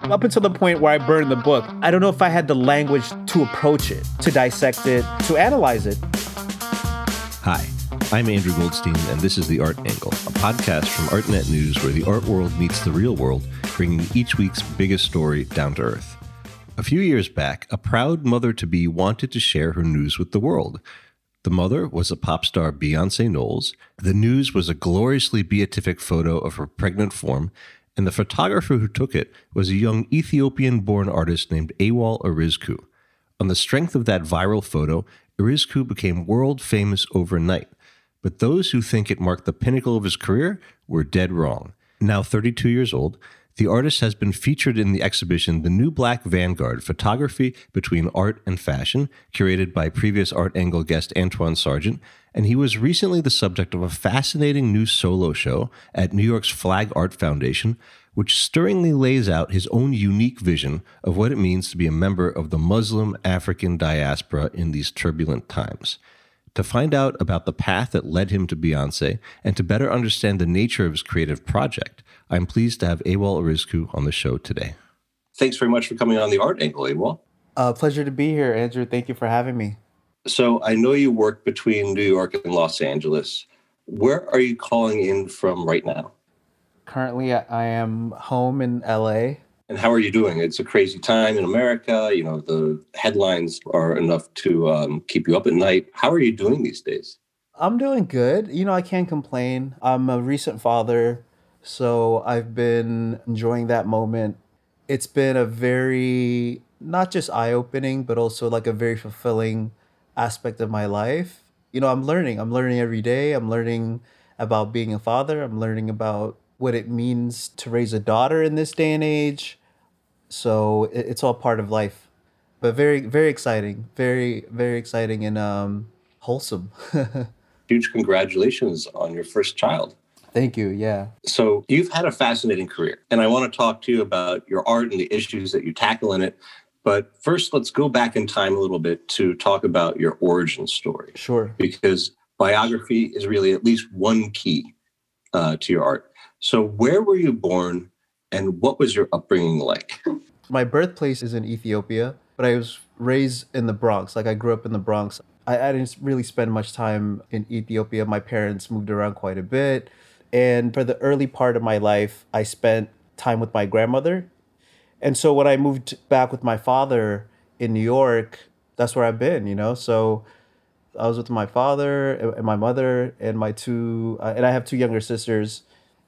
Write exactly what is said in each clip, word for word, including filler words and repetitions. Up until the point where I burned the book, I don't know if I had the language to approach it, to dissect it, to analyze it. Hi, I'm Andrew Goldstein, and this is The Art Angle, a podcast from ArtNet News where the art world meets the real world, bringing each week's biggest story down to earth. A few years back, a proud mother-to-be wanted to share her news with the world. The mother was a pop star, Beyoncé Knowles. The news was a gloriously beatific photo of her pregnant form, and the photographer who took it was a young Ethiopian-born artist named Awol Erizku. On the strength of that viral photo, Erizku became world-famous overnight. But those who think it marked the pinnacle of his career were dead wrong. Now thirty-two years old, the artist has been featured in the exhibition The New Black Vanguard: Photography Between Art and Fashion, curated by previous Art Angle guest Antwaun Sargent, and he was recently the subject of a fascinating new solo show at New York's Flag Art Foundation, which stirringly lays out his own unique vision of what it means to be a member of the Muslim African diaspora in these turbulent times. To find out about the path that led him to Beyoncé and to better understand the nature of his creative project, I'm pleased to have Awol Erizku on the show today. Thanks very much for coming on The Art Angle, Awol. Uh, pleasure to be here, Andrew. Thank you for having me. So I know you work between New York and Los Angeles. Where are you calling in from right now? Currently, I am home in L A. And how are you doing? It's a crazy time in America. You know, the headlines are enough to um, keep you up at night. How are you doing these days? I'm doing good. You know, I can't complain. I'm a recent father, so I've been enjoying that moment. It's been a very, not just eye-opening, but also like a very fulfilling aspect of my life. You know, I'm learning. I'm learning every day. I'm learning about being a father. I'm learning about what it means to raise a daughter in this day and age. So it's all part of life, but very, very exciting, very, very exciting and um, wholesome. Huge congratulations on your first child. Thank you. Yeah. So you've had a fascinating career, and I want to talk to you about your art and the issues that you tackle in it. But first, let's go back in time a little bit to talk about your origin story. Sure. Because biography is really at least one key uh, to your art. So where were you born? And what was your upbringing like? My birthplace is in Ethiopia, but I was raised in the Bronx. Like, I grew up in the Bronx. I, I didn't really spend much time in Ethiopia. My parents moved around quite a bit. And for the early part of my life, I spent time with my grandmother. And so when I moved back with my father in New York, that's where I've been, you know? So I was with my father and my mother and my two, uh, and I have two younger sisters.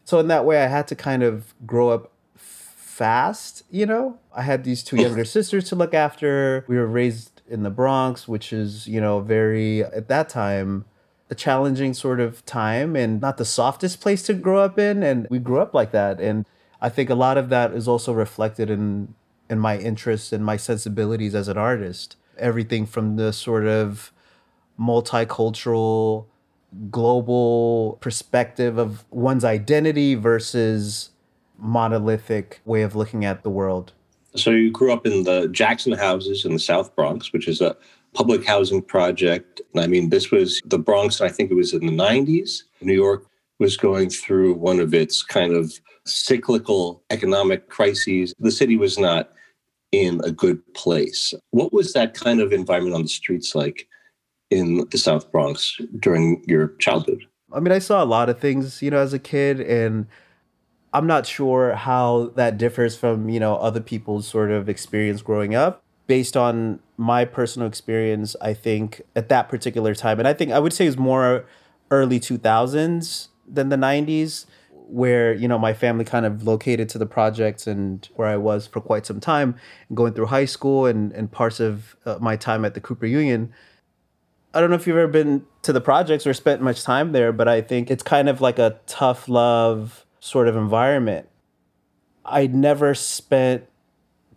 So in that way, I had to kind of grow up fast, you know? I had these two younger sisters to look after. We were raised in the Bronx, which is, you know, very, at that time, a challenging sort of time and not the softest place to grow up in. And we grew up like that. And I think a lot of that is also reflected in, in my interests and my sensibilities as an artist. Everything from the sort of multicultural global perspective of one's identity versus monolithic way of looking at the world. So you grew up in the Jackson Houses in the South Bronx, which is a public housing project. I mean, this was the Bronx, I think it was in the nineties. New York was going through one of its kind of cyclical economic crises. The city was not in a good place. What was that kind of environment on the streets like in the South Bronx during your childhood? I mean, I saw a lot of things, you know, as a kid, and I'm not sure how that differs from, you know, other people's sort of experience growing up. Based on my personal experience, I think at that particular time, and I think I would say it was more early two thousands than the nineties, where, you know, my family kind of located to the projects and where I was for quite some time, going through high school and, and parts of uh, my time at the Cooper Union. I don't know if you've ever been to the projects or spent much time there, but I think it's kind of like a tough love sort of environment. I never spent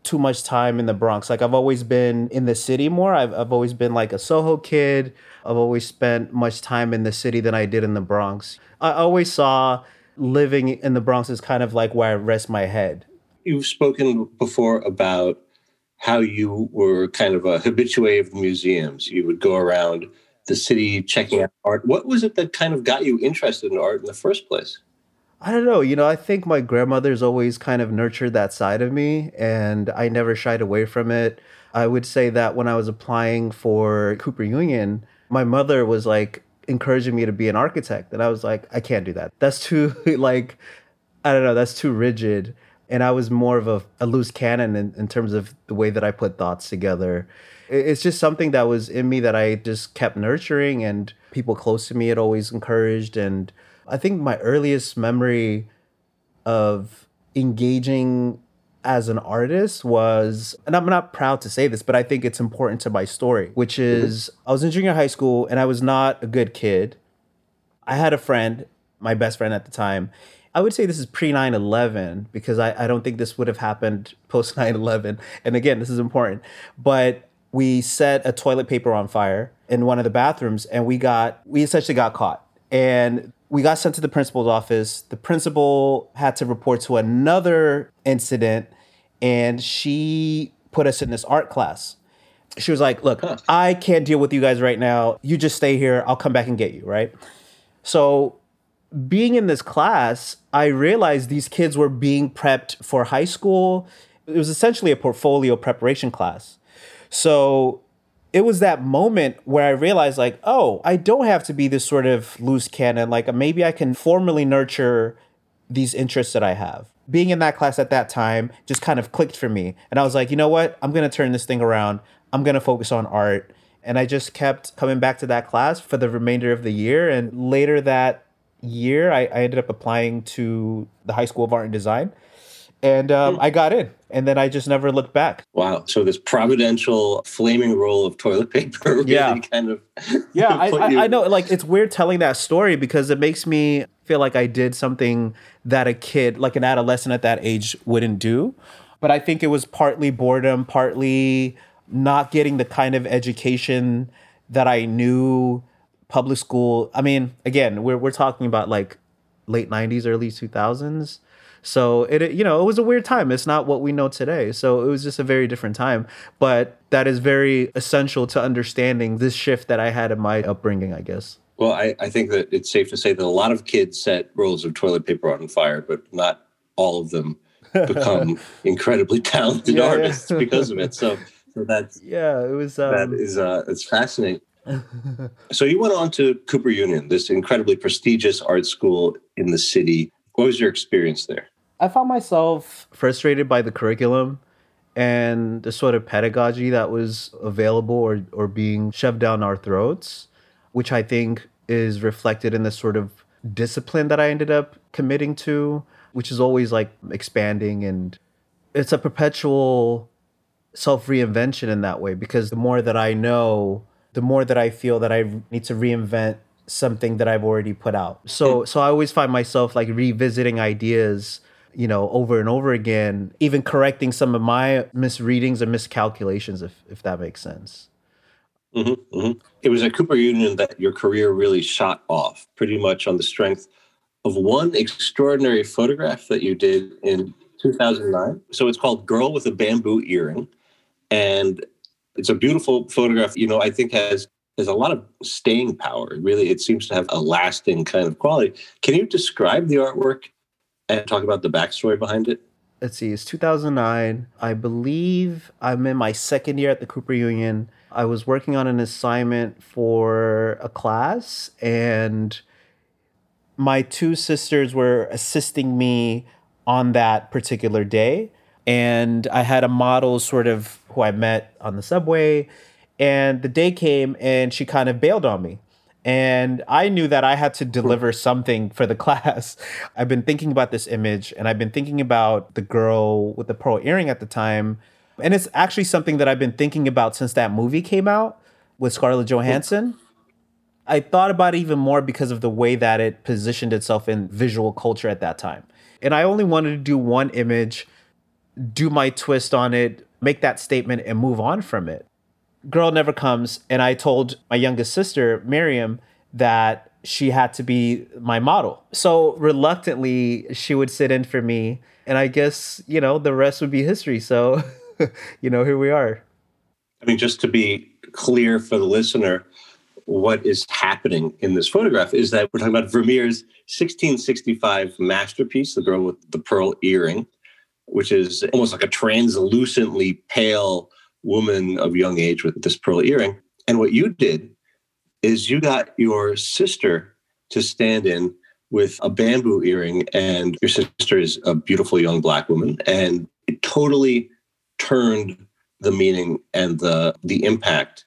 too much time in the Bronx. Like, I've always been in the city more. I've I've always been like a Soho kid. I've always spent much time in the city than I did in the Bronx. I always saw living in the Bronx as kind of like where I rest my head. You've spoken before about how you were kind of a habitué of the museums. You would go around the city checking out art. What was it that kind of got you interested in art in the first place? I don't know. You know, I think my grandmother's always kind of nurtured that side of me, and I never shied away from it. I would say that when I was applying for Cooper Union, my mother was like encouraging me to be an architect. And I was like, I can't do that. That's too like, I don't know, that's too rigid. And I was more of a, a loose cannon in, in terms of the way that I put thoughts together. It's just something that was in me that I just kept nurturing, and people close to me had always encouraged. And I think my earliest memory of engaging as an artist was, and I'm not proud to say this, but I think it's important to my story, which is I was in junior high school and I was not a good kid. I had a friend, my best friend at the time. I would say this is pre nine eleven because I, I don't think this would have happened post nine eleven. And again, this is important. But we set a toilet paper on fire in one of the bathrooms and we got, we essentially got caught. And we got sent to the principal's office. The principal had to report to another incident, and she put us in this art class. She was like, look, huh. I can't deal with you guys right now. You just stay here. I'll come back and get you, right? So being in this class, I realized these kids were being prepped for high school. It was essentially a portfolio preparation class. So it was that moment where I realized like, oh, I don't have to be this sort of loose cannon. Like maybe I can formally nurture these interests that I have. Being in that class at that time just kind of clicked for me. And I was like, you know what? I'm going to turn this thing around. I'm going to focus on art. And I just kept coming back to that class for the remainder of the year. And later that year, I, I ended up applying to the High School of Art and Design. And um, I got in, and then I just never looked back. Wow. So this providential flaming roll of toilet paper really yeah. kind of... Yeah, I, I, I know. Like, it's weird telling that story because it makes me feel like I did something that a kid, like an adolescent at that age, wouldn't do. But I think it was partly boredom, partly not getting the kind of education that I knew public school... I mean, again, we're we're talking about like late nineties, early two thousands. So, it you know, it was a weird time. It's not what we know today. So it was just a very different time. But that is very essential to understanding this shift that I had in my upbringing, I guess. Well, I, I think that it's safe to say that a lot of kids set rolls of toilet paper on fire, but not all of them become incredibly talented yeah, artists yeah. because of it. So, so that's, yeah, it was, um, that is uh, it's fascinating. So you went on to Cooper Union, this incredibly prestigious art school in the city. What was your experience there? I found myself frustrated by the curriculum and the sort of pedagogy that was available or, or being shoved down our throats, which I think is reflected in the sort of discipline that I ended up committing to, which is always like expanding. And it's a perpetual self-reinvention in that way, because the more that I know, the more that I feel that I need to reinvent something that I've already put out. So so I always find myself like revisiting ideas, you know, over and over again, even correcting some of my misreadings and miscalculations, if if that makes sense. Mm-hmm, mm-hmm. It was at Cooper Union that your career really shot off, pretty much on the strength of one extraordinary photograph that you did in two thousand nine. So it's called Girl with a Bamboo Earring. And it's a beautiful photograph, you know, I think has There's a lot of staying power. Really, it seems to have a lasting kind of quality. Can you describe the artwork and talk about the backstory behind it? Let's see. It's two thousand nine. I believe I'm in my second year at the Cooper Union. I was working on an assignment for a class, and my two sisters were assisting me on that particular day. And I had a model sort of who I met on the subway. And the day came and she kind of bailed on me. And I knew that I had to deliver something for the class. I've been thinking about this image, and I've been thinking about the girl with the pearl earring at the time. And it's actually something that I've been thinking about since that movie came out with Scarlett Johansson. I thought about it even more because of the way that it positioned itself in visual culture at that time. And I only wanted to do one image, do my twist on it, make that statement, and move on from it. Girl Never Comes, and I told my youngest sister, Miriam, that she had to be my model. So reluctantly, she would sit in for me, and I guess, you know, the rest would be history. So, you know, here we are. I mean, just to be clear for the listener, what is happening in this photograph is that we're talking about Vermeer's sixteen sixty-five masterpiece, The Girl with the Pearl Earring, which is almost like a translucently pale woman of young age with this pearl earring. And what you did is you got your sister to stand in with a bamboo earring, and your sister is a beautiful young Black woman. And it totally turned the meaning and the the impact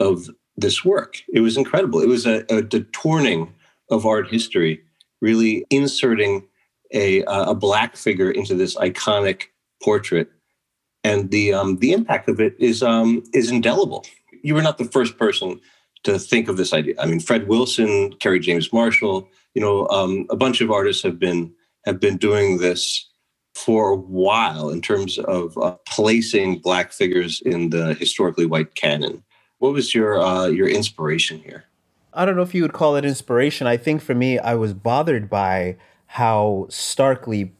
of this work. It was incredible. It was a, a detorning of art history, really inserting a a Black figure into this iconic portrait. And the um, the impact of it is um, is indelible. You were not the first person to think of this idea. I mean, Fred Wilson, Kerry James Marshall, you know, um, a bunch of artists have been have been doing this for a while in terms of uh, placing Black figures in the historically white canon. What was your uh, your inspiration here? I don't know if you would call it inspiration. I think for me, I was bothered by how starkly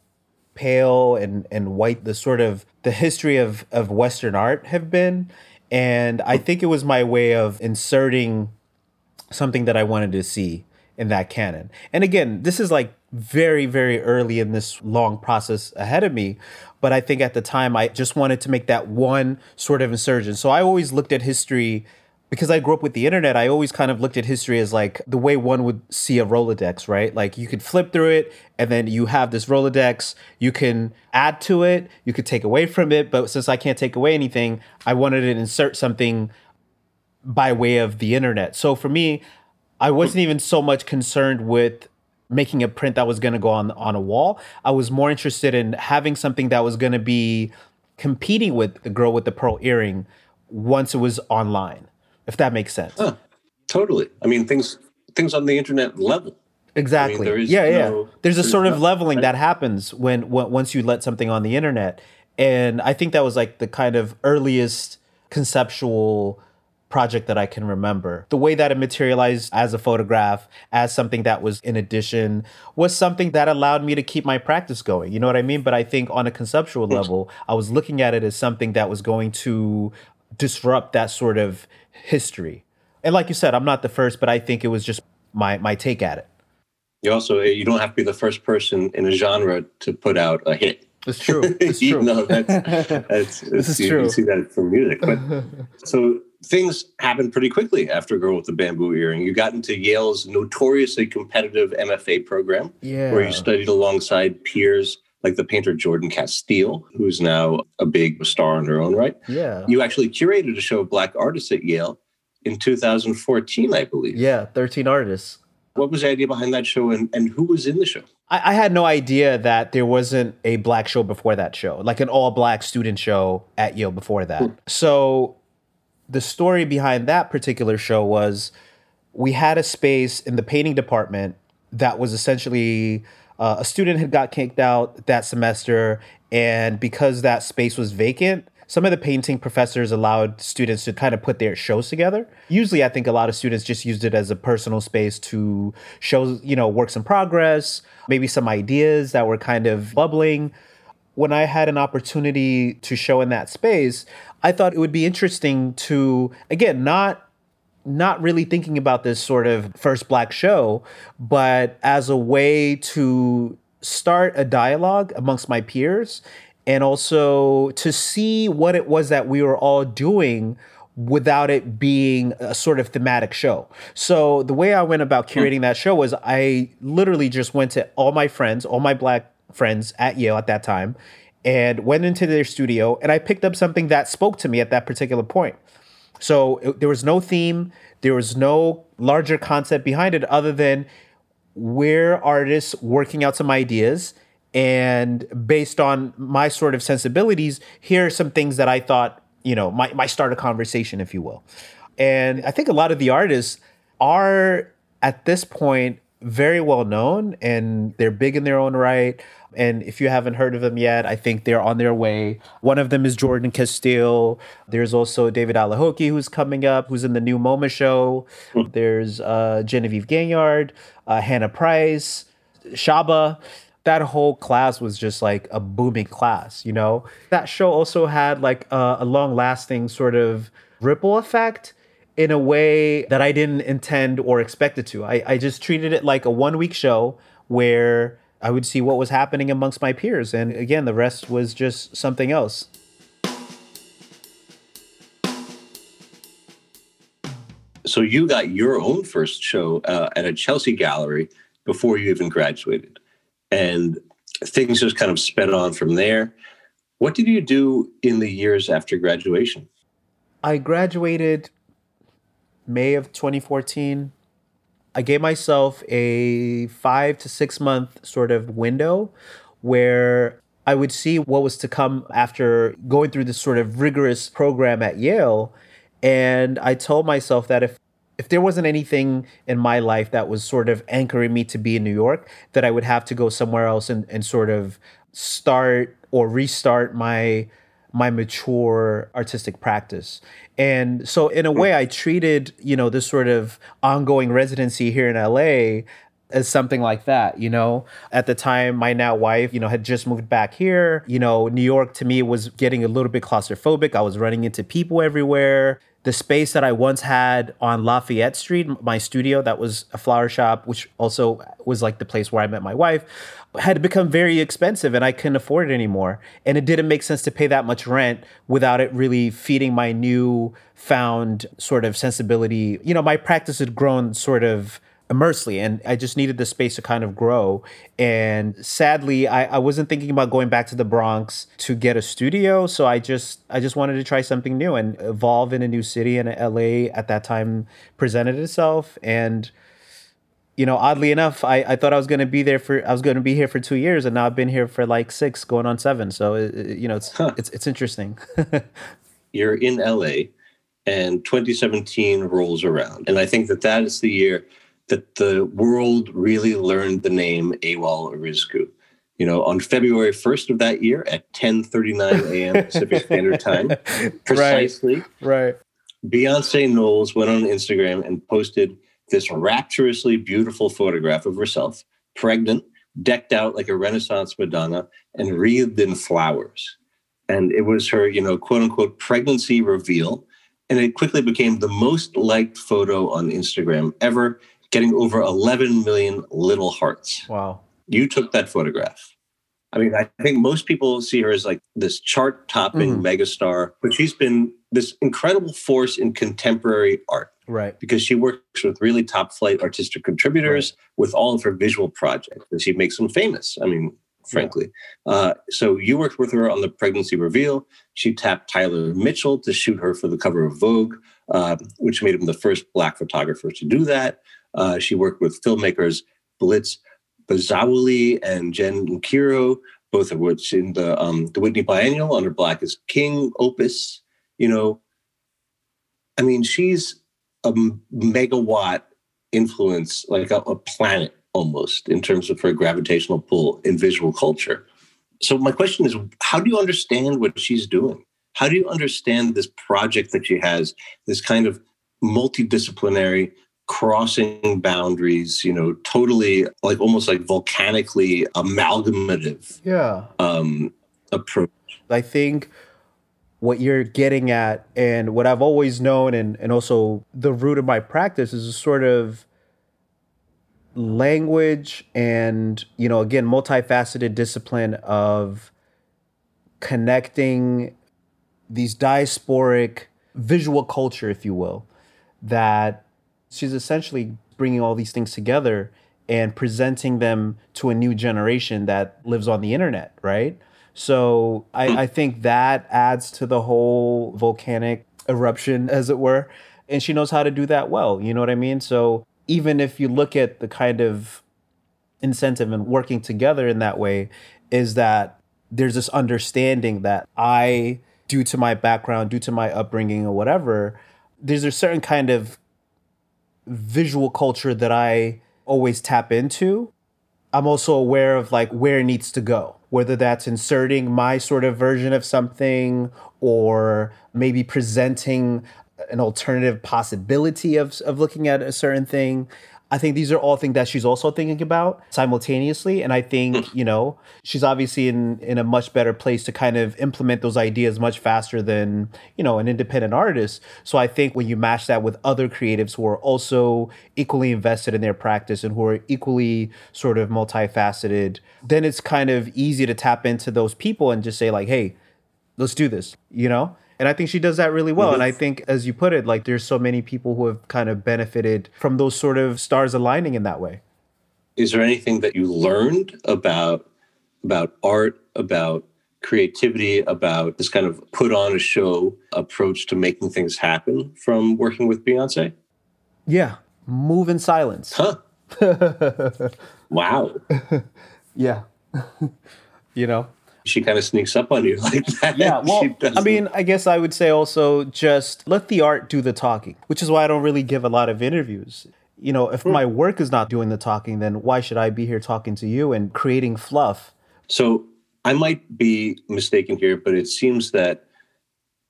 pale and, and white the sort of the history of, of Western art have been. And I think it was my way of inserting something that I wanted to see in that canon. And again, this is like very, very early in this long process ahead of me. But I think at the time, I just wanted to make that one sort of insurgent. So I always looked at history, because I grew up with the internet, I always kind of looked at history as like the way one would see a Rolodex, right? Like you could flip through it and then you have this Rolodex, you can add to it, you could take away from it. But since I can't take away anything, I wanted to insert something by way of the internet. So for me, I wasn't even so much concerned with making a print that was going to go on, on a wall. I was more interested in having something that was going to be competing with The Girl with the Pearl Earring once it was online. If that makes sense. Huh, totally. I mean, things things on the internet level. Exactly. I mean, there is yeah, yeah. No, there's a there's sort of nothing, leveling right? that happens when, when once you let something on the internet. And I think that was like the kind of earliest conceptual project that I can remember. The way that it materialized as a photograph, as something that was in addition, was something that allowed me to keep my practice going. You know what I mean? But I think on a conceptual level, I was looking at it as something that was going to disrupt that sort of history. And like you said, I'm not the first, but I think it was just my my take at it. You also, you don't have to be the first person in a genre to put out a hit. It's true. It's true. No, that's, that's, this is you, true. You see that from music. But so things happened pretty quickly after Girl with the Bamboo Earring. You got into Yale's notoriously competitive M F A program, yeah. where you studied alongside peers like the painter Jordan Casteel, who is now a big star in her own right. Yeah. You actually curated a show of Black artists at Yale in two thousand fourteen, I believe. Yeah, thirteen artists. What was the idea behind that show, and, and who was in the show? I, I had no idea that there wasn't a Black show before that show, like an all-Black student show at Yale before that. Cool. So the story behind that particular show was we had a space in the painting department that was essentially... Uh, a student had got kicked out that semester, and because that space was vacant, some of the painting professors allowed students to kind of put their shows together. Usually, I think a lot of students just used it as a personal space to show, you know, works in progress, maybe some ideas that were kind of bubbling. When I had an opportunity to show in that space, I thought it would be interesting to, again, not... not really thinking about this sort of first Black show, but as a way to start a dialogue amongst my peers and also to see what it was that we were all doing without it being a sort of thematic show. So the way I went about curating that show was I literally just went to all my friends, all my Black friends at Yale at that time, and went into their studio and I picked up something that spoke to me at that particular point. So it, there was no theme, there was no larger concept behind it other than we're artists working out some ideas, and based on my sort of sensibilities, here are some things that I thought, you know, might, might start a conversation, if you will. And I think a lot of the artists are at this point very well known and they're big in their own right. And if you haven't heard of them yet, I think they're on their way. One of them is Jordan Casteel. There's also David Alahoki, who's coming up, who's in the new MoMA show. There's uh, Genevieve Gagnard, uh, Hannah Price, Shaba. That whole class was just like a booming class, you know? That show also had like a, a long-lasting sort of ripple effect in a way that I didn't intend or expect it to. I, I just treated it like a one-week show where I would see what was happening amongst my peers. And again, the rest was just something else. So you got your own first show uh, at a Chelsea gallery before you even graduated. And things just kind of sped on from there. What did you do in the years after graduation? I graduated May of twenty fourteen. I gave myself a five to six month sort of window where I would see what was to come after going through this sort of rigorous program at Yale. And I told myself that if, if there wasn't anything in my life that was sort of anchoring me to be in New York, that I would have to go somewhere else and, and sort of start or restart my my mature artistic practice. And so in a way, I treated, you know, this sort of ongoing residency here in L A as something like that, you know. At the time, my now wife, you know, had just moved back here. You know, New York to me was getting a little bit claustrophobic. I was running into people everywhere. The space that I once had on Lafayette Street, my studio, that was a flower shop, which also was like the place where I met my wife, had become very expensive and I couldn't afford it anymore. And it didn't make sense to pay that much rent without it really feeding my new found sort of sensibility. You know, my practice had grown sort of immersely, and I just needed the space to kind of grow. And sadly, I, I wasn't thinking about going back to the Bronx to get a studio. So I just I just wanted to try something new and evolve in a new city. And L A at that time presented itself. And, you know, oddly enough, I, I thought I was going to be there for I was going to be here for two years. And now I've been here for like six going on seven. So, it, you know, it's, huh. it's, it's interesting. You're in L A and twenty seventeen rolls around. And I think that that is the year that the world really learned the name Awol Erizku. You know, on February first of that year at ten thirty-nine a.m. Pacific Standard Time, precisely, right, right. Beyoncé Knowles went on Instagram and posted this rapturously beautiful photograph of herself, pregnant, decked out like a Renaissance Madonna, and wreathed in flowers. And it was her, you know, quote-unquote pregnancy reveal, and it quickly became the most liked photo on Instagram ever, getting over eleven million little hearts. Wow. You took that photograph. I mean, I think most people see her as like this chart-topping mm. megastar, but she's been this incredible force in contemporary art. Right. Because she works with really top-flight artistic contributors right. with all of her visual projects, and she makes them famous, I mean, frankly. Yeah. Uh, so you worked with her on the pregnancy reveal. She tapped Tyler Mitchell to shoot her for the cover of Vogue, uh, which made him the first Black photographer to do that. Uh, she worked with filmmakers Blitz Bazawole and Jen Nkiro, both of which in the um, the Whitney Biennial on her Black is King opus. You know, I mean, she's a megawatt influence, like a, a planet almost, in terms of her gravitational pull in visual culture. So my question is, how do you understand what she's doing? How do you understand this project that she has, this kind of multidisciplinary, crossing boundaries, you know, totally like almost like volcanically amalgamative yeah. um, approach? I think what you're getting at and what I've always known and, and also the root of my practice is a sort of language and, you know, again, multifaceted discipline of connecting these diasporic visual culture, if you will, that she's essentially bringing all these things together and presenting them to a new generation that lives on the internet, right? So I, I think that adds to the whole volcanic eruption, as it were. And she knows how to do that well, you know what I mean? So even if you look at the kind of incentive and working together in that way, is that there's this understanding that I, due to my background, due to my upbringing or whatever, there's a certain kind of visual culture that I always tap into. I'm also aware of like where it needs to go, whether that's inserting my sort of version of something or maybe presenting an alternative possibility of, of looking at a certain thing. I think these are all things that she's also thinking about simultaneously. And I think, you know, she's obviously in, in a much better place to kind of implement those ideas much faster than, you know, an independent artist. So I think when you match that with other creatives who are also equally invested in their practice and who are equally sort of multifaceted, then it's kind of easy to tap into those people and just say like, hey, let's do this, you know? And I think she does that really well. And I think, as you put it, like there's so many people who have kind of benefited from those sort of stars aligning in that way. Is there anything that you learned about about art, about creativity, about this kind of put on a show approach to making things happen from working with Beyonce? Yeah. Move in silence. Huh. Wow. Yeah. You know? She kind of sneaks up on you like that. Yeah, well, I mean, I guess I would say also just let the art do the talking, which is why I don't really give a lot of interviews. You know, if mm. my work is not doing the talking, then why should I be here talking to you and creating fluff? So I might be mistaken here, but it seems that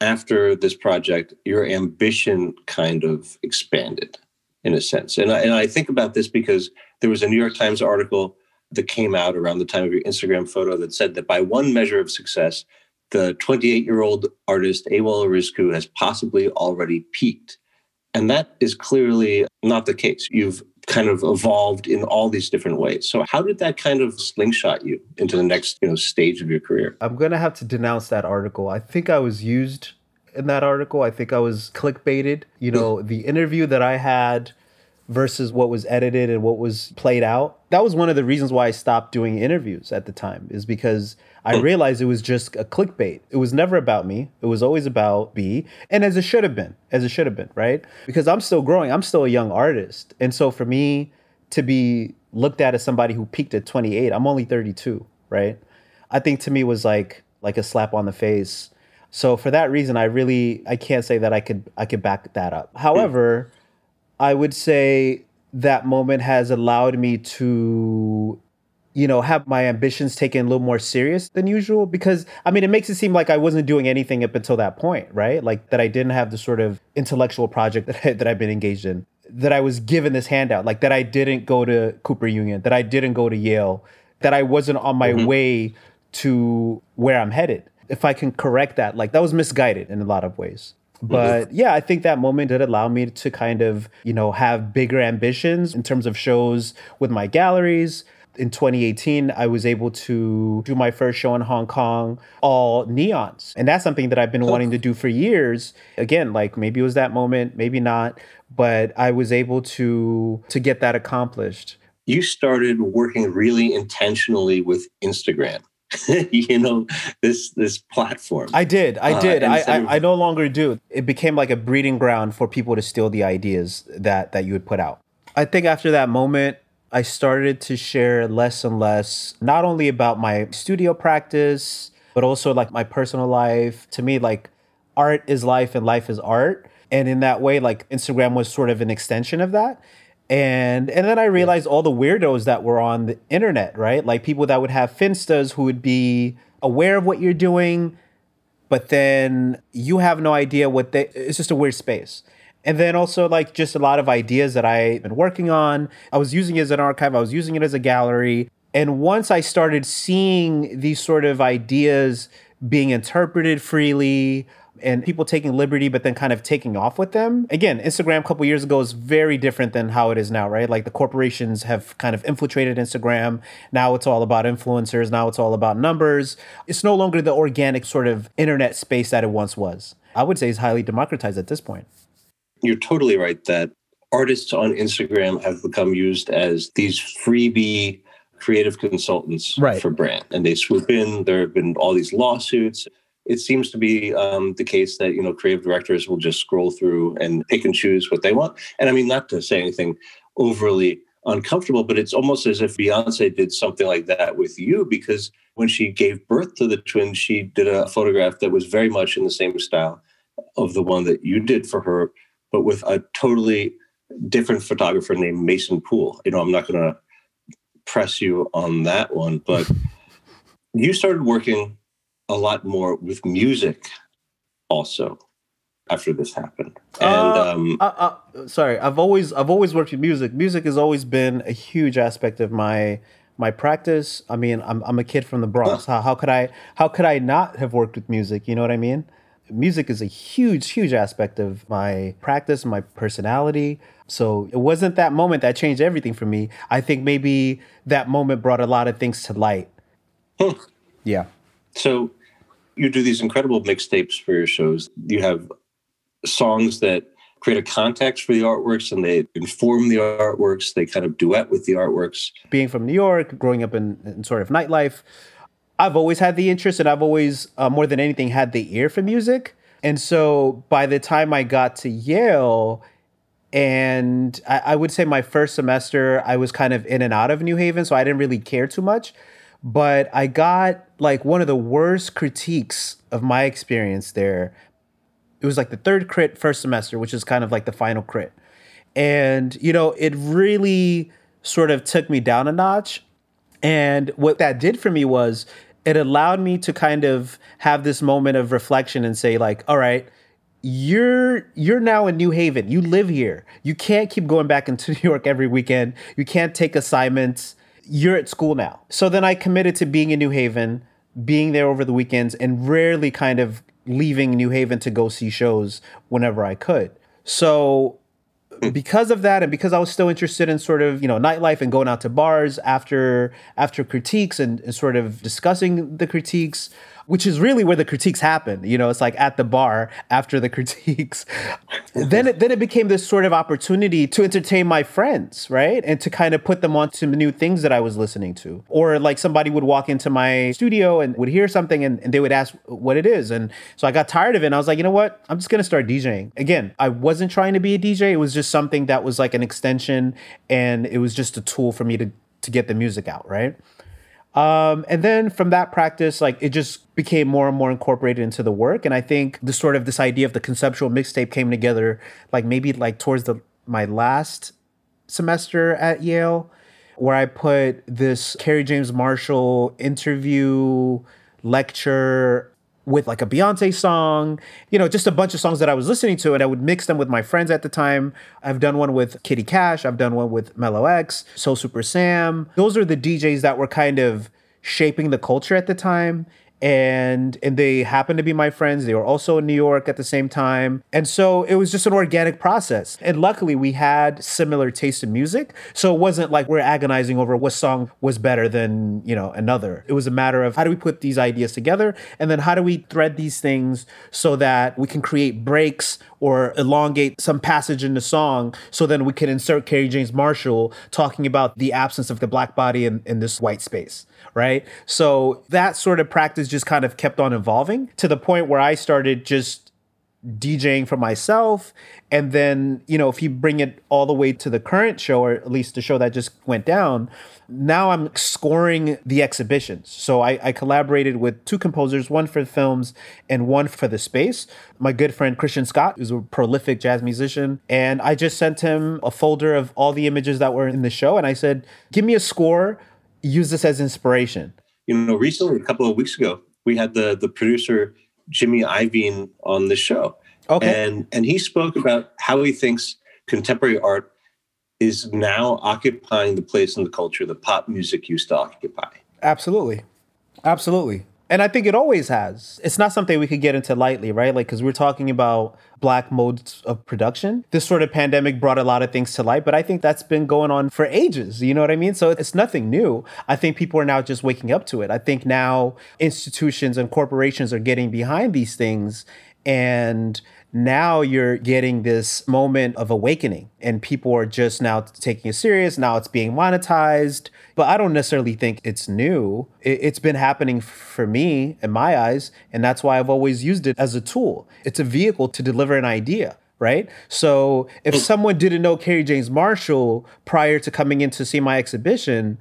after this project, your ambition kind of expanded in a sense. And I, and I think about this because there was a New York Times article that came out around the time of your Instagram photo that said that by one measure of success, the twenty-eight-year-old artist Awol Erizku has possibly already peaked. And that is clearly not the case. You've kind of evolved in all these different ways. So how did that kind of slingshot you into the next, you know, stage of your career? I'm going to have to denounce that article. I think I was used in that article. I think I was clickbaited. You know, the interview that I had versus what was edited and what was played out. That was one of the reasons why I stopped doing interviews at the time, is because I realized it was just a clickbait. It was never about me. It was always about B, and as it should have been, as it should have been, right? Because I'm still growing. I'm still a young artist. And so for me to be looked at as somebody who peaked at twenty-eight, I'm only thirty-two, right? I think to me was like like a slap on the face. So for that reason, I really, I can't say that I could I could back that up. However, I would say that moment has allowed me to, you know, have my ambitions taken a little more serious than usual, because, I mean, it makes it seem like I wasn't doing anything up until that point, right? Like that I didn't have the sort of intellectual project that, I, that I've been engaged in, that I was given this handout, like that I didn't go to Cooper Union, that I didn't go to Yale, that I wasn't on my mm-hmm. way to where I'm headed. If I can correct that, like that was misguided in a lot of ways. But yeah, I think that moment did allow me to kind of, you know, have bigger ambitions in terms of shows with my galleries. In twenty eighteen, I was able to do my first show in Hong Kong, all neons. And that's something that I've been wanting to do for years. Again, like maybe it was that moment, maybe not, but I was able to to get that accomplished. You started working really intentionally with Instagram. You know, this this platform. I did. I did. Uh, I, I, I no longer do. It became like a breeding ground for people to steal the ideas that, that you would put out. I think after that moment, I started to share less and less, not only about my studio practice, but also like my personal life. To me, like art is life and life is art. And in that way, like Instagram was sort of an extension of that. And and then I realized all the weirdos that were on the internet, right? Like people that would have Finstas who would be aware of what you're doing, but then you have no idea what they, it's just a weird space. And then also like just a lot of ideas that I've been working on. I was using it as an archive. I was using it as a gallery. And once I started seeing these sort of ideas being interpreted freely, and people taking liberty, but then kind of taking off with them. Again, Instagram a couple years ago is very different than how it is now, right? Like the corporations have kind of infiltrated Instagram. Now it's all about influencers. Now it's all about numbers. It's no longer the organic sort of internet space that it once was. I would say it's highly democratized at this point. You're totally right that artists on Instagram have become used as these freebie creative consultants right. for brand. And they swoop in. There have been all these lawsuits. It seems to be um, the case that, you know, creative directors will just scroll through and pick and choose what they want. And I mean, not to say anything overly uncomfortable, but it's almost as if Beyonce did something like that with you, because when she gave birth to the twins, she did a photograph that was very much in the same style of the one that you did for her, but with a totally different photographer named Mason Poole. You know, I'm not going to press you on that one, but you started working a lot more with music also. after this happened. And uh, um, I, I, sorry, I've always I've always worked with music. Music has always been a huge aspect of my my practice. I mean, I'm I'm a kid from the Bronx. How, how could I how could I not have worked with music? You know what I mean? Music is a huge, huge aspect of my practice, my personality. So it wasn't that moment that changed everything for me. I think maybe that moment brought a lot of things to light. Hmm. Yeah. So you do these incredible mixtapes for your shows. You have songs that create a context for the artworks and they inform the artworks. They kind of duet with the artworks. Being from New York, growing up in, in sort of nightlife, I've always had the interest and I've always, uh, more than anything, had the ear for music. And so by the time I got to Yale, and I, I would say my first semester, I was kind of in and out of New Haven, so I didn't really care too much. But I got like one of the worst critiques of my experience there. It was like the third crit first semester, which is kind of like the final crit. And, you know, it really sort of took me down a notch. And what that did for me was it allowed me to kind of have this moment of reflection and say like, all right, you're you're now in New Haven. You live here. You can't keep going back into New York every weekend. You can't take assignments. You're at school now. So then I committed to being in New Haven, being there over the weekends, and rarely kind of leaving New Haven to go see shows whenever I could. So because of that, and because I was still interested in sort of, you know, nightlife and going out to bars after after critiques and, and sort of discussing the critiques, which is really where the critiques happen. You know, it's like at the bar after the critiques. then, it, then it became this sort of opportunity to entertain my friends, right? And to kind of put them onto new things that I was listening to. Or like somebody would walk into my studio and would hear something and, and they would ask what it is. And so I got tired of it. And I was like, you know what? I'm just going to start DJing. Again, I wasn't trying to be a D J. It was just something that was like an extension, and it was just a tool for me to, to get the music out, right? Um, and then from that practice, like it just became more and more incorporated into the work. And I think the sort of this idea of the conceptual mixtape came together, like maybe like towards the my last semester at Yale, where I put this Kerry James Marshall interview lecture with like a Beyonce song, you know, just a bunch of songs that I was listening to, and I would mix them with my friends at the time. I've done one with Kitty Cash. I've done one with Melo X, So Super Sam. Those are the D Js that were kind of shaping the culture at the time. And and they happened to be my friends. They were also in New York at the same time. And so it was just an organic process. And luckily we had similar taste in music. So it wasn't like we're agonizing over what song was better than, you know, another. It was a matter of how do we put these ideas together? And then how do we thread these things so that we can create breaks or elongate some passage in the song, so then we can insert Kerry James Marshall talking about the absence of the black body in, in this white space, right? So that sort of practice just kind of kept on evolving to the point where I started just DJing for myself. And then, you know, if you bring it all the way to the current show, or at least the show that just went down, now I'm scoring the exhibitions. So I, I collaborated with two composers, one for the films and one for the space. My good friend Christian Scott, who's a prolific jazz musician, and I just sent him a folder of all the images that were in the show. And I said, give me a score, use this as inspiration. You know, recently, a couple of weeks ago, we had the the producer, Jimmy Iovine, on the show. Okay. And and he spoke about how he thinks contemporary art is now occupying the place in the culture that pop music used to occupy. Absolutely. Absolutely. And I think it always has. It's not something we could get into lightly, right? Like, because we're talking about Black modes of production. This sort of pandemic brought a lot of things to light, but I think that's been going on for ages. You know what I mean? So it's nothing new. I think people are now just waking up to it. I think now institutions and corporations are getting behind these things, and now you're getting this moment of awakening, and people are just now taking it serious. Now it's being monetized, but I don't necessarily think it's new. It's been happening for me in my eyes, and that's why I've always used it as a tool. It's a vehicle to deliver an idea, right? So if someone didn't know Kerry James Marshall prior to coming in to see my exhibition,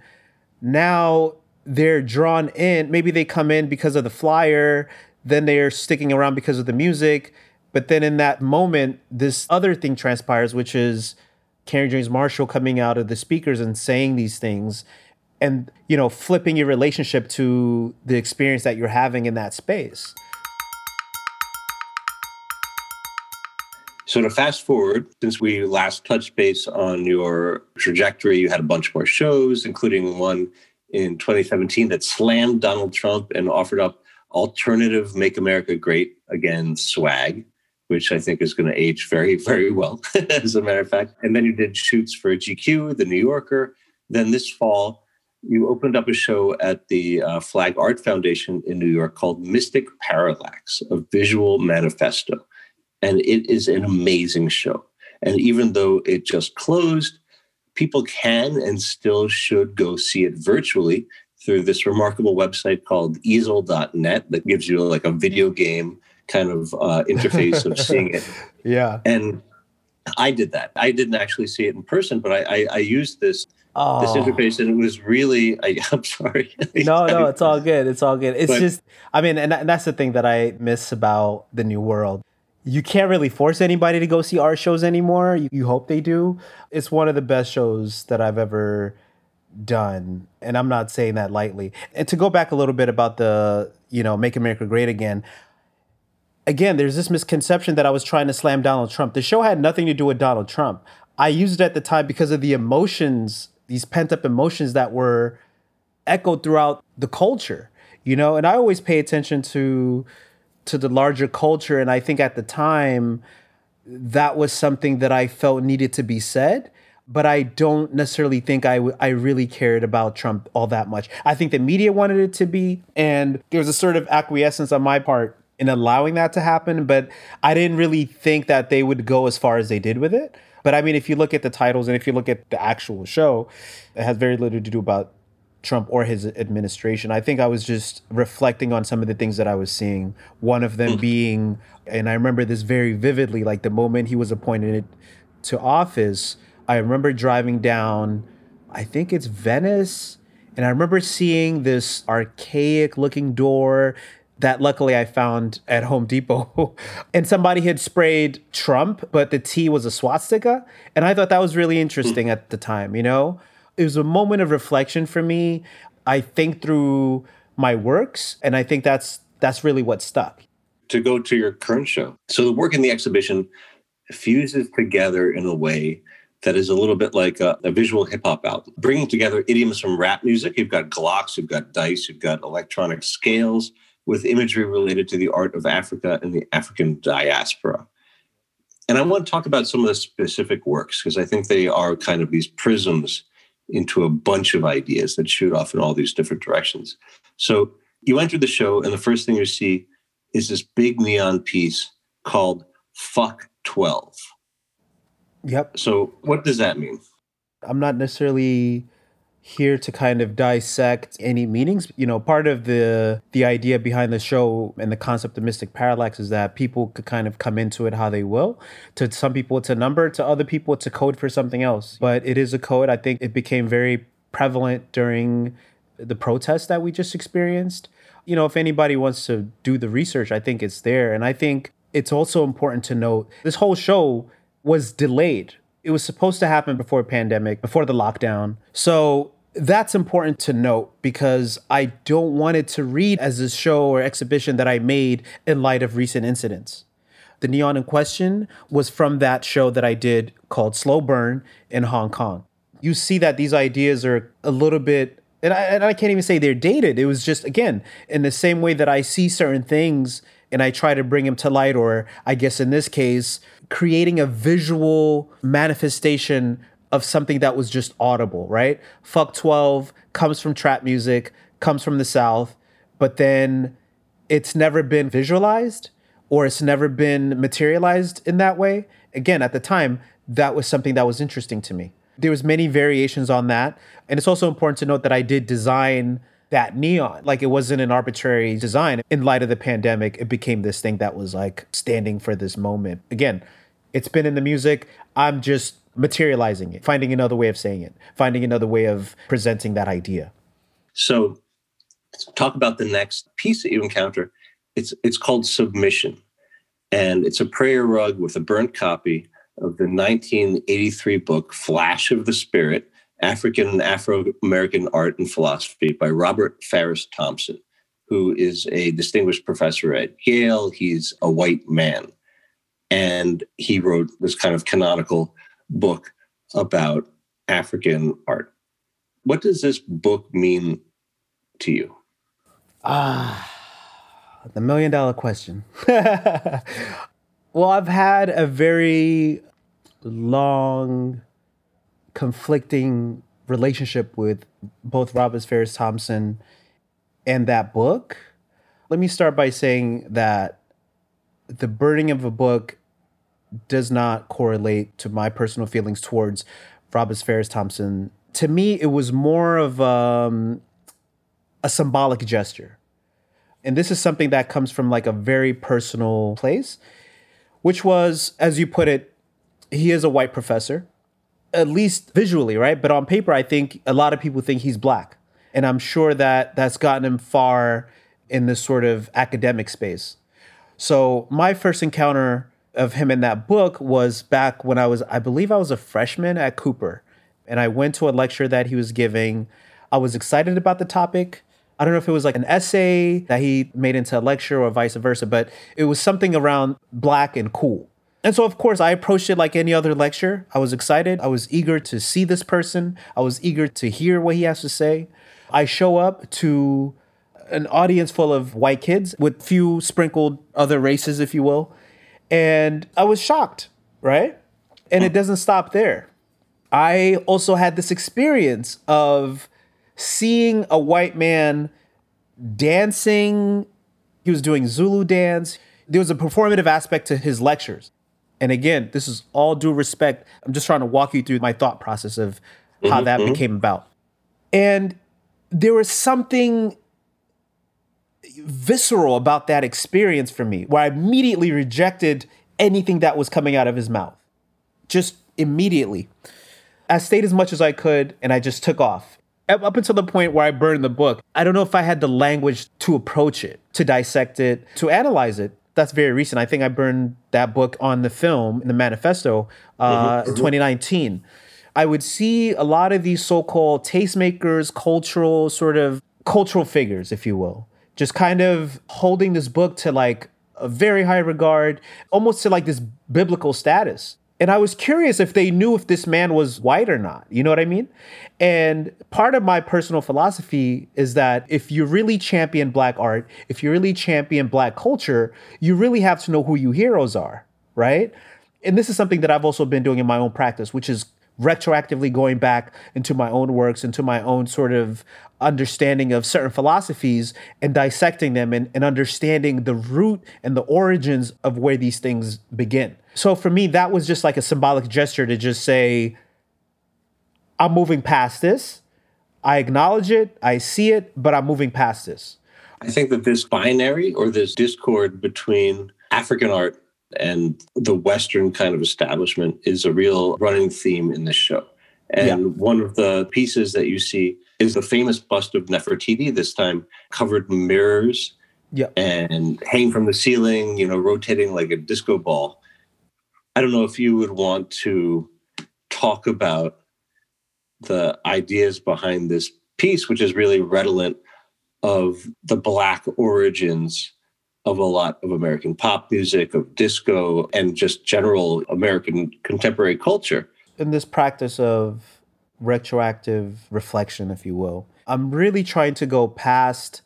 now they're drawn in. Maybe they come in because of the flyer, then they're sticking around because of the music. But then in that moment, this other thing transpires, which is Kerry James Marshall coming out of the speakers and saying these things and, you know, flipping your relationship to the experience that you're having in that space. So to fast forward, since we last touched base on your trajectory, you had a bunch more shows, including one in twenty seventeen that slammed Donald Trump and offered up alternative Make America Great Again swag, which I think is going to age very, very well, as a matter of fact. And then you did shoots for G Q, The New Yorker. Then this fall, you opened up a show at the uh, Flag Art Foundation in New York called Mystic Parallax, a visual manifesto. And it is an amazing show. And even though it just closed, people can and still should go see it virtually through this remarkable website called easel dot net that gives you like a video game kind of uh, interface of seeing it. Yeah. And I did that. I didn't actually see it in person, but I, I, I used this oh. this interface, and it was really, I, I'm sorry. no, no, it's all good. It's all good. It's but, just, I mean, and that's the thing that I miss about the new world. You can't really force anybody to go see art shows anymore. You, you hope they do. It's one of the best shows that I've ever done. And I'm not saying that lightly. And to go back a little bit about the, you know, Make America Great Again. Again, there's this misconception that I was trying to slam Donald Trump. The show had nothing to do with Donald Trump. I used it at the time because of the emotions, these pent up emotions that were echoed throughout the culture, you know, and I always pay attention to to the larger culture. And I think at the time, that was something that I felt needed to be said. But I don't necessarily think I, w- I really cared about Trump all that much. I think the media wanted it to be. And there was a sort of acquiescence on my part in allowing that to happen. But I didn't really think that they would go as far as they did with it. But I mean, if you look at the titles and if you look at the actual show, it has very little to do about Trump or his administration. I think I was just reflecting on some of the things that I was seeing. One of them being, and I remember this very vividly, like the moment he was appointed to office, I remember driving down, I think it's Venice, and I remember seeing this archaic looking door that luckily I found at Home Depot. And somebody had sprayed Trump, but the T was a swastika. And I thought that was really interesting at the time, you know? It was a moment of reflection for me. I think through my works, and I think that's that's really what stuck. To go to your current show. So the work in the exhibition fuses together in a way that is a little bit like a, a visual hip-hop album, bringing together idioms from rap music. You've got glocks, you've got dice, you've got electronic scales with imagery related to the art of Africa and the African diaspora. And I want to talk about some of the specific works because I think they are kind of these prisms into a bunch of ideas that shoot off in all these different directions. So you enter the show, and the first thing you see is this big neon piece called Fuck twelve. Yep. So what does that mean? I'm not necessarily here to kind of dissect any meanings. You know, part of the the idea behind the show and the concept of Mystic Parallax is that people could kind of come into it how they will. To some people, it's a number. To other people, it's a code for something else. But it is a code. I think it became very prevalent during the protests that we just experienced. You know, if anybody wants to do the research, I think it's there. And I think it's also important to note this whole show was delayed. It was supposed to happen before pandemic, before the lockdown. So that's important to note because I don't want it to read as a show or exhibition that I made in light of recent incidents. The neon in question was from that show that I did called Slow Burn in Hong Kong. You see that these ideas are a little bit, and I, and I can't even say they're dated. It was just, again, in the same way that I see certain things and I try to bring them to light, or I guess in this case, creating a visual manifestation of something that was just audible, right? Fuck twelve comes from trap music, comes from the South, but then it's never been visualized or it's never been materialized in that way. Again, at the time, that was something that was interesting to me. There was many variations on that. And it's also important to note that I did design that neon, like it wasn't an arbitrary design. In light of the pandemic, it became this thing that was like standing for this moment. Again, it's been in the music. I'm just materializing it, finding another way of saying it, finding another way of presenting that idea. So let's talk about the next piece that you encounter. It's it's called Submission. And it's a prayer rug with a burnt copy of the nineteen eighty-three book, Flash of the Spirit, African and Afro-American Art and Philosophy by Robert Farris Thompson, who is a distinguished professor at Yale. He's a white man. And he wrote this kind of canonical book about African art. What does this book mean to you? Ah, uh, the million dollar question. Well, I've had a very long, conflicting relationship with both Robert Farris Thompson and that book. Let me start by saying that the burning of a book does not correlate to my personal feelings towards Robert Farris Thompson. To me, it was more of um, a symbolic gesture. And this is something that comes from like a very personal place, which was, as you put it, he is a white professor, at least visually, right? But on paper, I think a lot of people think he's black. And I'm sure that that's gotten him far in this sort of academic space. So my first encounter of him in that book was back when I was, I believe I was a freshman at Cooper. And I went to a lecture that he was giving. I was excited about the topic. I don't know if it was like an essay that he made into a lecture or vice versa, but it was something around black and cool. And so, of course, I approached it like any other lecture. I was excited. I was eager to see this person. I was eager to hear what he has to say. I show up to an audience full of white kids with few sprinkled other races, if you will. And I was shocked, right? And it doesn't stop there. I also had this experience of seeing a white man dancing. He was doing Zulu dance. There was a performative aspect to his lectures. And again, this is all due respect. I'm just trying to walk you through my thought process of how mm-hmm. that became about. And there was something visceral about that experience for me, where I immediately rejected anything that was coming out of his mouth. Just immediately. I stayed as much as I could, and I just took off. Up until the point where I burned the book, I don't know if I had the language to approach it, to dissect it, to analyze it. That's very recent. I think I burned that book on the film, in the manifesto, uh, mm-hmm. in twenty nineteen. I would see a lot of these so-called tastemakers, cultural sort of cultural figures, if you will, just kind of holding this book to like a very high regard, almost to like this biblical status. And I was curious if they knew if this man was white or not. You know what I mean? And part of my personal philosophy is that if you really champion Black art, if you really champion Black culture, you really have to know who your heroes are, right? And this is something that I've also been doing in my own practice, which is retroactively going back into my own works, into my own sort of understanding of certain philosophies and dissecting them and, and understanding the root and the origins of where these things begin. So for me, that was just like a symbolic gesture to just say, I'm moving past this. I acknowledge it. I see it, but I'm moving past this. I think that this binary or this discord between African art and the Western kind of establishment is a real running theme in this show. And yeah. One of the pieces that you see is the famous bust of Nefertiti, this time covered in mirrors yeah. and hanging from the ceiling, you know, rotating like a disco ball. I don't know if you would want to talk about the ideas behind this piece, which is really redolent of the Black origins of a lot of American pop music, of disco, and just general American contemporary culture. In this practice of retroactive reflection, if you will, I'm really trying to go past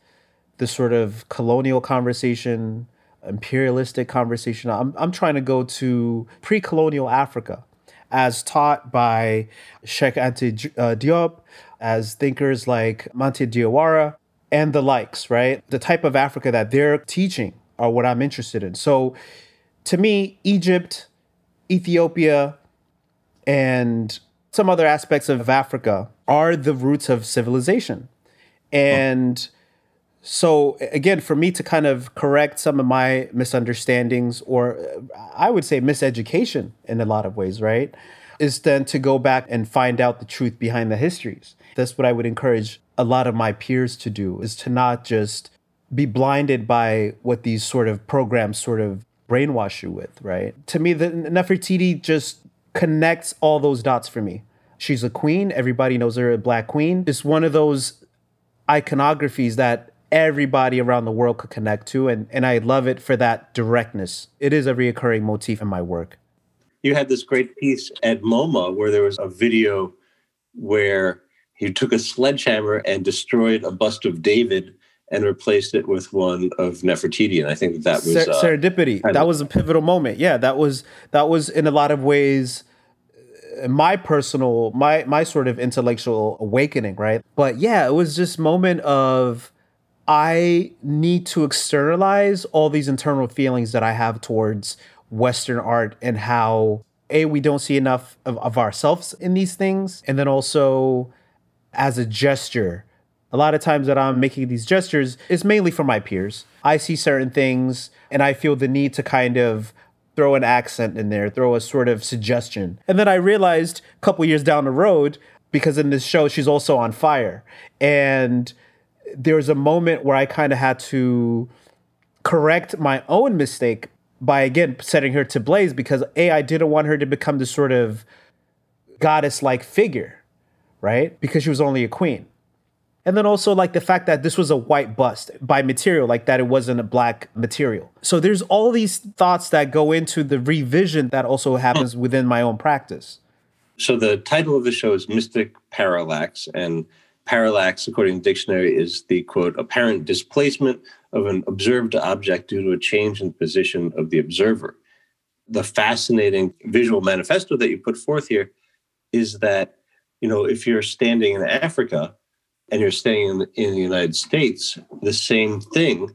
the sort of colonial conversation, imperialistic conversation. I'm I'm trying to go to pre-colonial Africa as taught by Cheikh Anta uh, Diop, as thinkers like Mante Diawara and the likes, right? The type of Africa that they're teaching are what I'm interested in. So to me, Egypt, Ethiopia, and some other aspects of Africa are the roots of civilization. And oh. So again, for me to kind of correct some of my misunderstandings, or I would say miseducation in a lot of ways, right, is then to go back and find out the truth behind the histories. That's what I would encourage a lot of my peers to do, is to not just be blinded by what these sort of programs sort of brainwash you with, right? To me, the Nefertiti just connects all those dots for me. She's a queen. Everybody knows her, a Black queen. It's one of those iconographies that everybody around the world could connect to. And, and I love it for that directness. It is a reoccurring motif in my work. You had this great piece at MoMA where there was a video where he took a sledgehammer and destroyed a bust of David and replaced it with one of Nefertiti. And I think that was... Ser- uh, serendipity. That of- was a pivotal moment. Yeah, that was that was in a lot of ways my personal, my my sort of intellectual awakening, right? But yeah, it was this moment of I need to externalize all these internal feelings that I have towards Western art and how, A, we don't see enough of, of ourselves in these things. And then also as a gesture, a lot of times that I'm making these gestures, it's mainly for my peers. I see certain things and I feel the need to kind of throw an accent in there, throw a sort of suggestion. And then I realized a couple years down the road, because in this show, she's also on fire. And there's a moment where I kind of had to correct my own mistake by, again, setting her to blaze because, A, I didn't want her to become this sort of goddess-like figure, right? Because she was only a queen. And then also, like, the fact that this was a white bust by material, like that it wasn't a black material. So there's all these thoughts that go into the revision that also happens within my own practice. So the title of the show is Mystic Parallax, and parallax, according to the dictionary, is the, quote, apparent displacement of an observed object due to a change in position of the observer. The fascinating visual manifesto that you put forth here is that, you know, if you're standing in Africa and you're standing in, in the United States, the same thing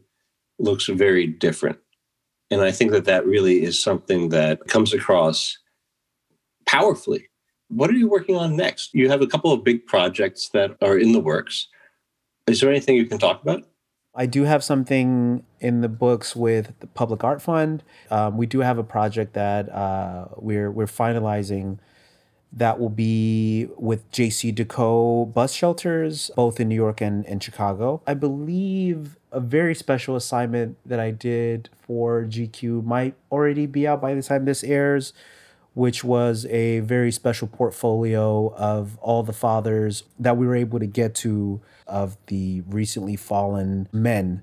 looks very different. And I think that that really is something that comes across powerfully. What are you working on next? You have a couple of big projects that are in the works. Is there anything you can talk about? I do have something in the books with the Public Art Fund. Um, we do have a project that uh, we're we're finalizing that will be with J C Decaux bus shelters, both in New York and, and Chicago. I believe a very special assignment that I did for G Q might already be out by the time this airs, which was a very special portfolio of all the fathers that we were able to get to of the recently fallen men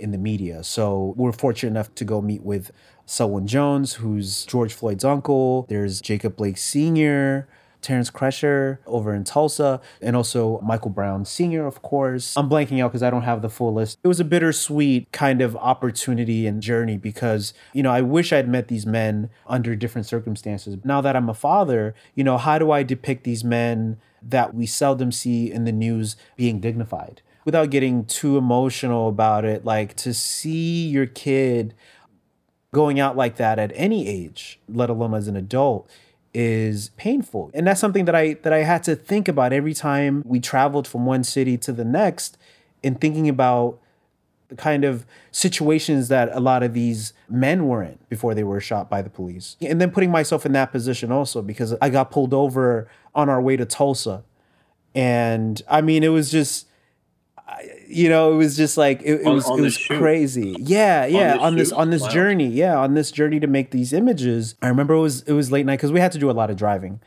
in the media. So we're fortunate enough to go meet with Selwyn Jones, who's George Floyd's uncle. There's Jacob Blake Senior, Terrence Cressher over in Tulsa, and also Michael Brown Senior, of course. I'm blanking out because I don't have the full list. It was a bittersweet kind of opportunity and journey because, you know, I wish I'd met these men under different circumstances. Now that I'm a father, you know, how do I depict these men that we seldom see in the news being dignified? Without getting too emotional about it, like to see your kid going out like that at any age, let alone as an adult, is painful. And that's something that I that I had to think about every time we traveled from one city to the next, in thinking about the kind of situations that a lot of these men were in before they were shot by the police. And then putting myself in that position also, because I got pulled over on our way to Tulsa. And I mean, it was just, you know, it was just like, it, it was it was crazy. Yeah, yeah, on this on this journey. Yeah, on this journey to make these images. I remember it was it was late night because we had to do a lot of driving.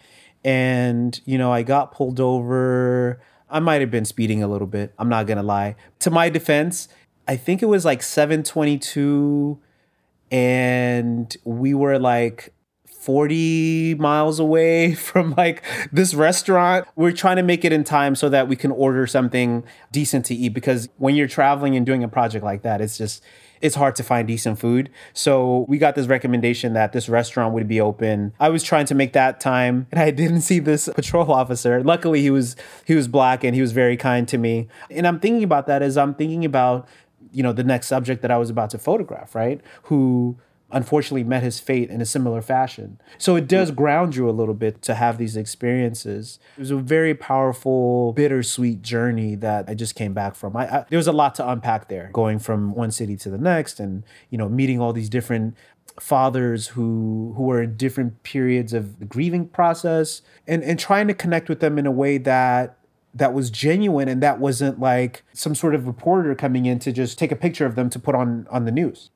And, you know, I got pulled over. I might have been speeding a little bit. I'm not going to lie. To my defense, I think it was like seven twenty-two and we were like forty miles away from like this restaurant. We're trying to make it in time so that we can order something decent to eat, because when you're traveling and doing a project like that, it's just, it's hard to find decent food. So we got this recommendation that this restaurant would be open. I was trying to make that time and I didn't see this patrol officer. Luckily he was, he was black and he was very kind to me. And I'm thinking about that as I'm thinking about, you know, the next subject that I was about to photograph, right? Who unfortunately met his fate in a similar fashion. So it does ground you a little bit to have these experiences. It was a very powerful, bittersweet journey that I just came back from. I, I, there was a lot to unpack there, going from one city to the next and, you know, meeting all these different fathers who who were in different periods of the grieving process and, and trying to connect with them in a way that that was genuine and that wasn't like some sort of reporter coming in to just take a picture of them to put on, on the news.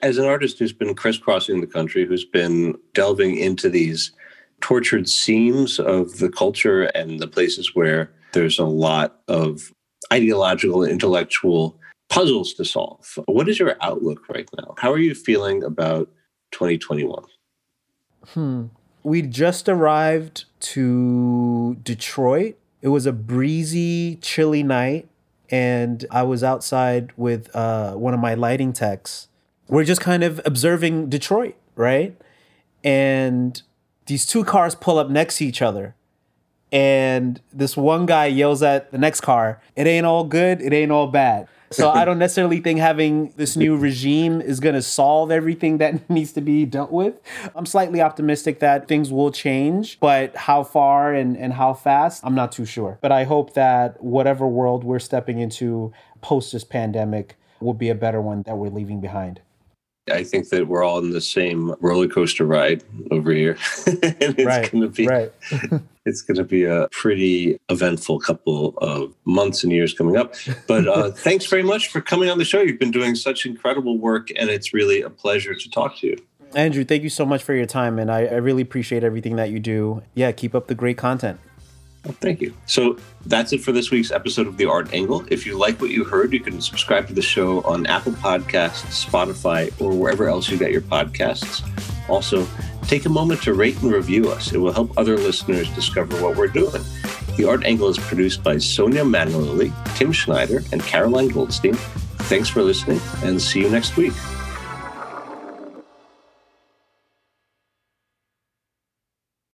As an artist who's been crisscrossing the country, who's been delving into these tortured seams of the culture and the places where there's a lot of ideological, intellectual puzzles to solve. What is your outlook right now? How are you feeling about twenty twenty-one? Hmm. We just arrived to Detroit. It was a breezy, chilly night, and I was outside with uh, one of my lighting techs. We're just kind of observing Detroit, right? And these two cars pull up next to each other, and this one guy yells at the next car, "It ain't all good, it ain't all bad." So I don't necessarily think having this new regime is going to solve everything that needs to be dealt with. I'm slightly optimistic that things will change, but how far and, and how fast, I'm not too sure. But I hope that whatever world we're stepping into post this pandemic will be a better one that we're leaving behind. I think that we're all in the same roller coaster ride over here. And it's right, gonna be right. It's going to be a pretty eventful couple of months and years coming up. But uh, thanks very much for coming on the show. You've been doing such incredible work, and it's really a pleasure to talk to you. Andrew, thank you so much for your time, and I, I really appreciate everything that you do. Yeah, keep up the great content. Well, thank you. So that's it for this week's episode of The Art Angle. If you like what you heard, you can subscribe to the show on Apple Podcasts, Spotify, or wherever else you get your podcasts. Also, take a moment to rate and review us. It will help other listeners discover what we're doing. The Art Angle is produced by Sonia Manuelli, Tim Schneider, and Caroline Goldstein. Thanks for listening, and see you next week.